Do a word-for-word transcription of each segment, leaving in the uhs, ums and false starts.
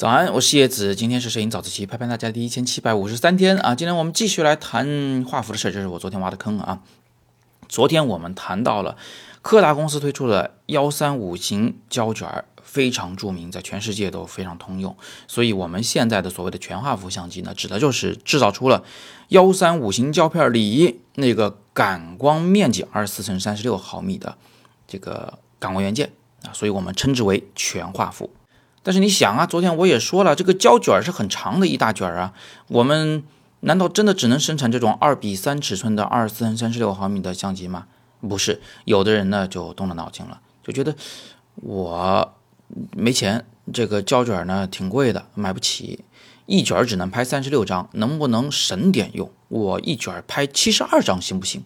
早安，我是叶子，今天是摄影早自习陪伴大家第一千七百五十三天啊。今天我们继续来谈画幅的事，这是我昨天挖的坑啊。昨天我们谈到了柯达公司推出了一三五型胶卷，非常著名，在全世界都非常通用，所以我们现在的所谓的全画幅相机呢，指的就是制造出了一三五型胶片里那个感光面积二十四乘三十六毫米的这个感光元件啊，所以我们称之为全画幅。但是你想啊，昨天我也说了，这个胶卷是很长的一大卷啊，我们难道真的只能生产这种二比三尺寸的二十四乘三十六毫米的相机吗？不是，有的人呢就动了脑筋了，就觉得我没钱，这个胶卷呢挺贵的，买不起，一卷只能拍三十六张，能不能省点用？我一卷拍七十二张行不行？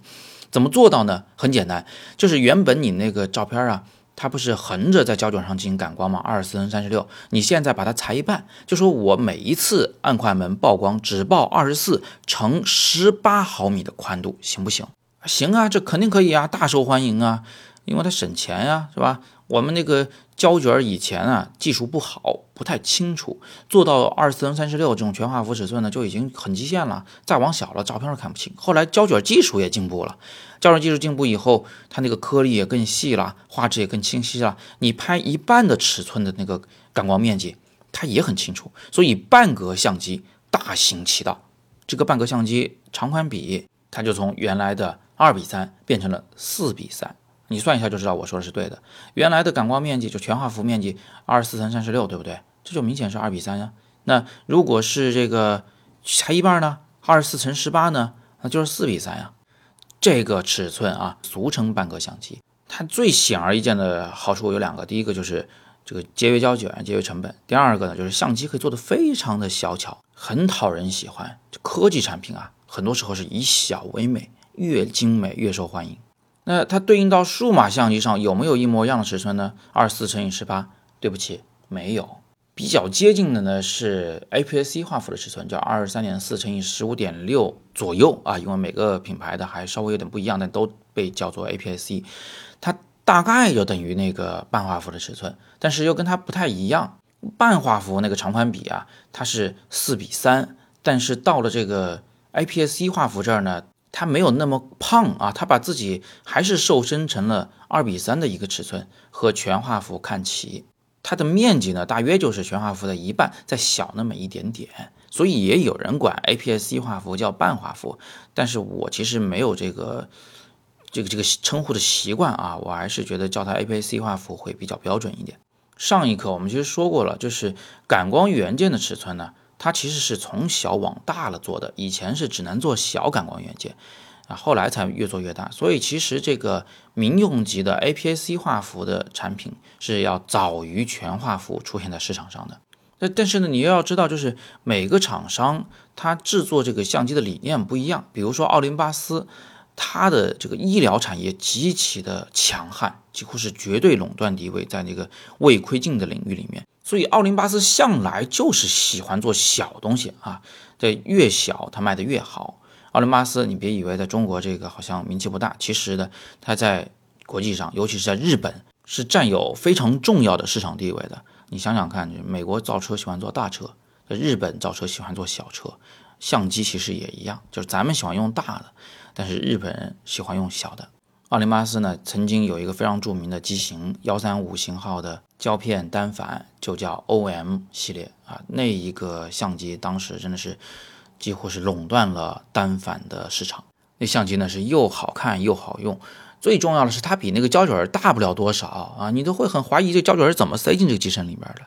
怎么做到呢？很简单，就是原本你那个照片啊，它不是横着在胶卷上进行感光吗？二十四乘三十六，你现在把它裁一半，就说我每一次按快门曝光只曝二十四乘十八毫米的宽度，行不行？行啊，这肯定可以啊，大受欢迎啊，因为它省钱呀、啊，是吧？我们那个胶卷以前啊技术不好，不太清楚，做到二十四乘三十六这种全画幅尺寸呢就已经很极限了，再往小了照片都看不清。后来胶卷技术也进步了，胶卷技术进步以后，它那个颗粒也更细了，画质也更清晰了，你拍一半的尺寸的那个感光面积它也很清楚，所以半格相机大行其道。这个半格相机长宽比它就从原来的二比三变成了四比三，你算一下就知道我说的是对的。原来的感光面积就全画幅面积二十四乘三十六，对不对？这就明显是二比三呀、啊。那如果是这个裁一半呢，二十四乘十八呢，那就是四比三呀、啊。这个尺寸啊，俗称半格相机，它最显而易见的好处有两个，第一个就是这个节约胶卷，节约成本，第二个呢就是相机可以做得非常的小巧，很讨人喜欢。科技产品啊，很多时候是以小为美，越精美越受欢迎。那它对应到数码相机上有没有一模一样的尺寸呢？二十四乘以十八，对不起，没有。比较接近的呢是 A P S C 画幅的尺寸，叫 二十三点四乘以十五点六 左右啊，因为每个品牌的还稍微有点不一样，但都被叫做 A P S C。 它大概就等于那个半画幅的尺寸，但是又跟它不太一样。半画幅那个长宽比啊，它是四比三，但是到了这个 A P S C 画幅这儿呢，它没有那么胖啊，它把自己还是瘦身成了二比三的一个尺寸，和全画幅看齐。它的面积呢，大约就是全画幅的一半，再小那么一点点。所以也有人管 A P S C 画幅叫半画幅，但是我其实没有这个这个这个称呼的习惯啊，我还是觉得叫它 A P S C 画幅会比较标准一点。上一课我们其实说过了，就是感光元件的尺寸呢，它其实是从小往大了做的，以前是只能做小感光元件啊，后来才越做越大。所以其实这个民用级的 A P S C 画幅的产品是要早于全画幅出现在市场上的。但是呢，你要知道，就是每个厂商它制作这个相机的理念不一样。比如说奥林巴斯，它的这个医疗产业极其的强悍，几乎是绝对垄断地位在那个微窥镜的领域里面。所以奥林巴斯向来就是喜欢做小东西啊，这越小它卖的越好。奥林巴斯你别以为在中国这个好像名气不大，其实呢，它在国际上，尤其是在日本是占有非常重要的市场地位的。你想想看，美国造车喜欢做大车，日本造车喜欢做小车，相机其实也一样，就是咱们喜欢用大的，但是日本人喜欢用小的。奥林巴斯呢，曾经有一个非常著名的机型一三五型号的胶片单反，就叫 O M 系列啊。那一个相机当时真的是几乎是垄断了单反的市场。那相机呢是又好看又好用，最重要的是它比那个胶卷大不了多少啊，你都会很怀疑这胶卷是怎么塞进这个机身里面的。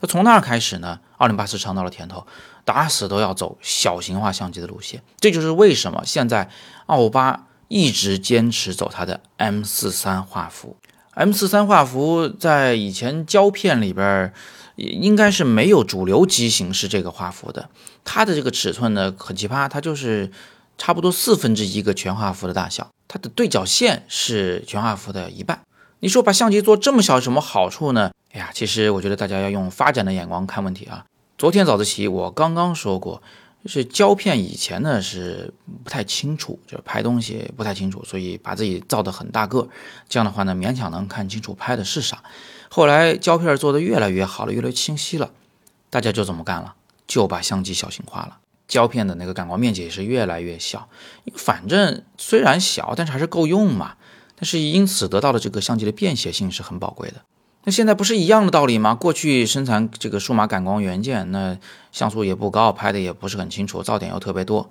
那从那儿开始呢，奥林巴斯尝到了甜头，打死都要走小型化相机的路线。这就是为什么现在奥巴一直坚持走它的 M四三 画幅。 M四三 画幅在以前胶片里边应该是没有主流机型是这个画幅的，它的这个尺寸呢很奇葩，它就是差不多四分之一个全画幅的大小，它的对角线是全画幅的一半。你说把相机做这么小有什么好处呢？哎呀，其实我觉得大家要用发展的眼光看问题啊。昨天早自习我刚刚说过，就是胶片以前呢是不太清楚，就是拍东西不太清楚，所以把自己造得很大个，这样的话呢勉强能看清楚拍的是啥。后来胶片做得越来越好了，越来越清晰了，大家就这么干了，就把相机小型化了，胶片的那个感光面积也是越来越小，反正虽然小，但是还是够用嘛。但是因此得到的这个相机的便携性是很宝贵的。那现在不是一样的道理吗？过去生产这个数码感光元件，那像素也不高，拍的也不是很清楚，噪点又特别多。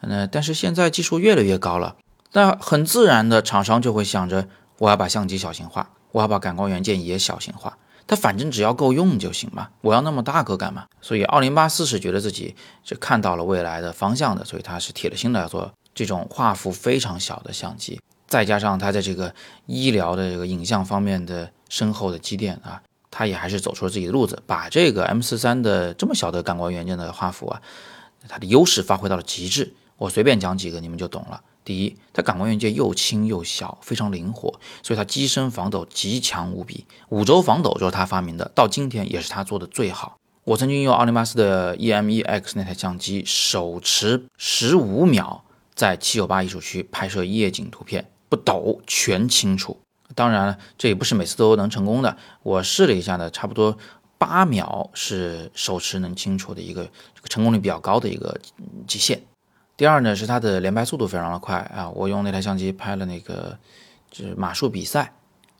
那但是现在技术越来越高了，那很自然的厂商就会想着，我要把相机小型化，我要把感光元件也小型化。它反正只要够用就行嘛，我要那么大个干嘛？所以二零八四是觉得自己是看到了未来的方向的，所以它是铁了心的要做这种画幅非常小的相机。再加上它在这个医疗的这个影像方面的深厚的积淀啊，它也还是走出了自己的路子，把这个 M 四十三 的这么小的感光元件的画幅啊，它的优势发挥到了极致。我随便讲几个你们就懂了。第一，它感光元件又轻又小，非常灵活，所以它机身防抖极强无比。五轴防抖就是它发明的，到今天也是它做的最好。我曾经用二零八四的 E M E X 那台相机手持十五秒在七九八艺术区拍摄夜景图片，不抖，全清楚。当然了，这也不是每次都能成功的，我试了一下呢，差不多八秒是手持能清楚的一个这个成功率比较高的一个极限。第二呢，是它的连拍速度非常的快啊！我用那台相机拍了那个就是马术比赛，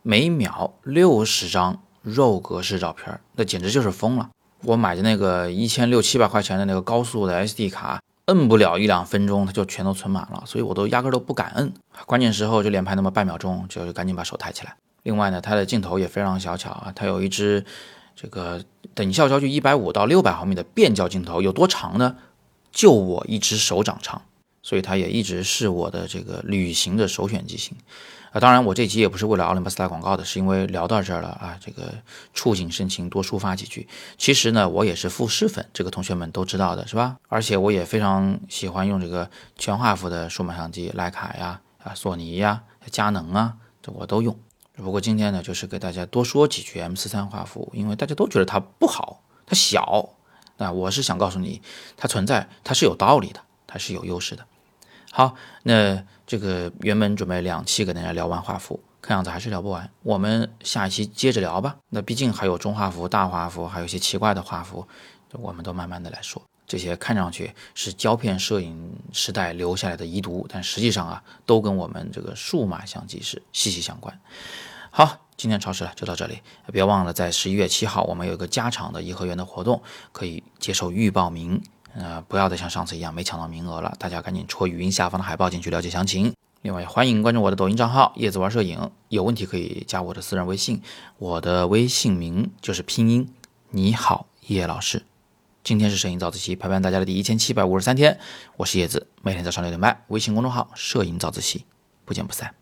每秒六十张肉格式照片，那简直就是疯了。我买的那个一千六百七百块钱的那个高速的 S D 卡，摁不了一两分钟它就全都存满了，所以我都压根都不敢摁，关键时候就连拍那么半秒钟，就赶紧把手抬起来。另外呢，它的镜头也非常小巧啊，它有一支这个等效焦距一百五十到六百毫米的变焦镜头，有多长呢？就我一只手掌长，所以它也一直是我的这个旅行的首选机型啊。当然我这期也不是为了奥林巴斯打广告的，是因为聊到这儿了啊，这个触景生情多抒发几句。其实呢，我也是富士粉，这个同学们都知道的是吧？而且我也非常喜欢用这个全画幅的数码相机，徕卡呀、啊索尼呀、佳能啊，这我都用。不过今天呢，就是给大家多说几句 M 四十三 画幅，因为大家都觉得它不好，它小。那我是想告诉你，它存在，它是有道理的，它是有优势的。好，那这个原本准备两期给大家聊完画幅，看样子还是聊不完，我们下一期接着聊吧。那毕竟还有中画幅、大画幅，还有一些奇怪的画幅，我们都慢慢的来说。这些看上去是胶片摄影时代留下来的遗毒，但实际上啊，都跟我们这个数码相机是息息相关。好，今天超时了就到这里，别忘了在十一月七号我们有一个加场的颐和园的活动，可以接受预报名，呃，不要再像上次一样没抢到名额了，大家赶紧戳语音下方的海报进去了解详情。另外欢迎关注我的抖音账号叶子玩摄影，有问题可以加我的私人微信，我的微信名就是拼音你好叶老师。今天是摄影早自习陪伴大家的第一千七百五十三天，我是叶子，每天早上六点半，微信公众号摄影早自习，不见不散。